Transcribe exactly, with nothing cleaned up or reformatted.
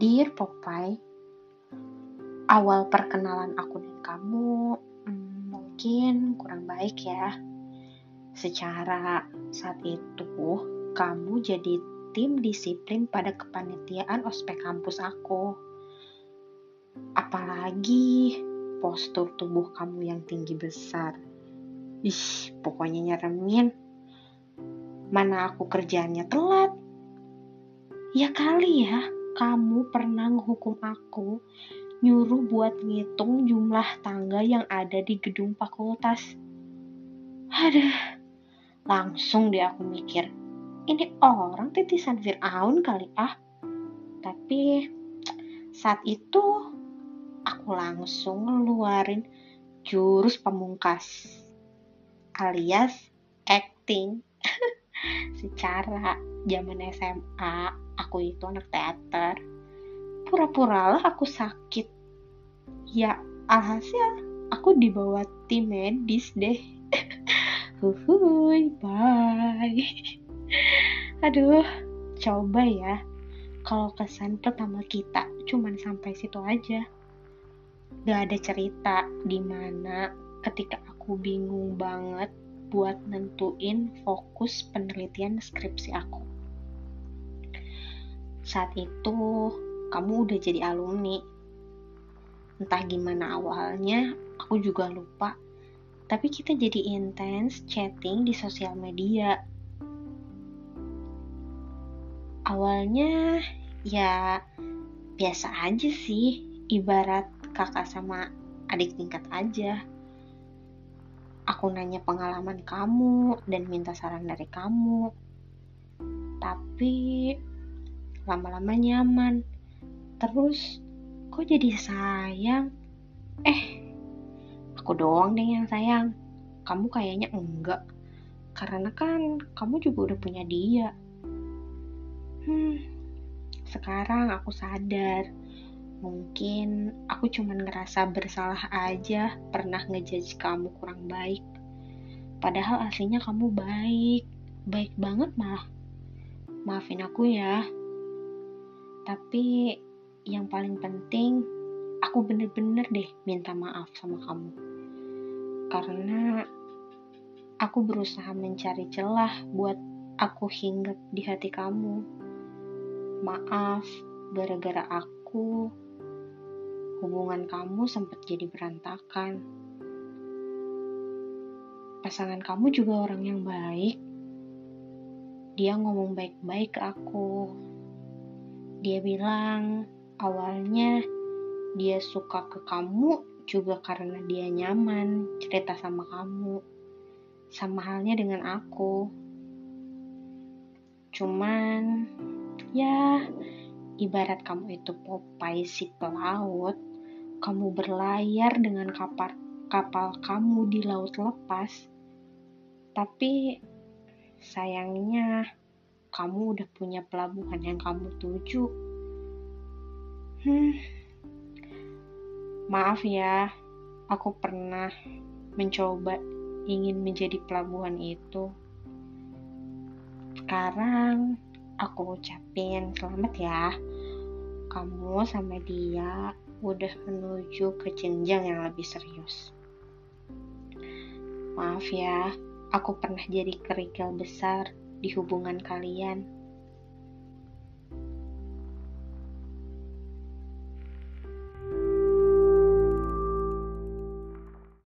Dear Popeye, awal perkenalan aku dan kamu hmm, mungkin kurang baik ya. Secara saat itu, kamu jadi tim disiplin pada kepanitiaan ospek kampus aku. Apalagi postur tubuh kamu yang tinggi besar. Ih, pokoknya nyeremin. Mana aku kerjaannya telat. Ya kali ya. Kamu pernah menghukum aku, nyuruh buat ngitung jumlah tangga yang ada di gedung fakultas. Aduh, langsung deh aku mikir, ini orang titisan Fir'aun kali ah. Tapi saat itu aku langsung ngeluarin jurus pamungkas alias acting. Secara zaman S M A, aku itu anak teater. Pura-puralah aku sakit. Ya, alhasil aku dibawa tim medis deh. Huhuy, bye. Aduh, coba ya. Kalau kesan pertama kita cuman sampai situ aja. Gak ada cerita dimana ketika aku bingung banget buat nentuin fokus penelitian skripsi aku. Saat itu kamu udah jadi alumni. Entah gimana awalnya, aku juga lupa. Tapi kita jadi intens chatting di sosial media. Awalnya ya biasa aja sih, ibarat kakak sama adik tingkat aja. Aku nanya pengalaman kamu dan minta saran dari kamu. Tapi lama-lama nyaman. Terus kok jadi sayang? Eh, aku doang deh yang sayang. Kamu kayaknya enggak. Karena kan kamu juga udah punya dia. Hmm, sekarang aku sadar. Mungkin aku cuman ngerasa bersalah aja pernah ngejudge kamu kurang baik. Padahal aslinya kamu baik. Baik banget malah. Maafin aku ya. Tapi yang paling penting, aku bener-bener deh minta maaf sama kamu. Karena aku berusaha mencari celah buat aku hinggap di hati kamu. Maaf, gara-gara aku, hubungan kamu sempat jadi berantakan. Pasangan kamu juga orang yang baik. Dia ngomong baik-baik ke aku. Dia bilang awalnya dia suka ke kamu juga karena dia nyaman cerita sama kamu. Sama halnya dengan aku. Cuman ya ibarat kamu itu Popeye si pelaut, kamu berlayar dengan kapal, kapal kamu di laut lepas. Tapi sayangnya kamu udah punya pelabuhan yang kamu tuju. Hmm. Maaf ya, aku pernah mencoba ingin menjadi pelabuhan itu. Sekarang aku ucapin selamat ya. Kamu sama dia udah menuju ke jenjang yang lebih serius. Maaf ya, aku pernah jadi kerikil besar di hubungan kalian.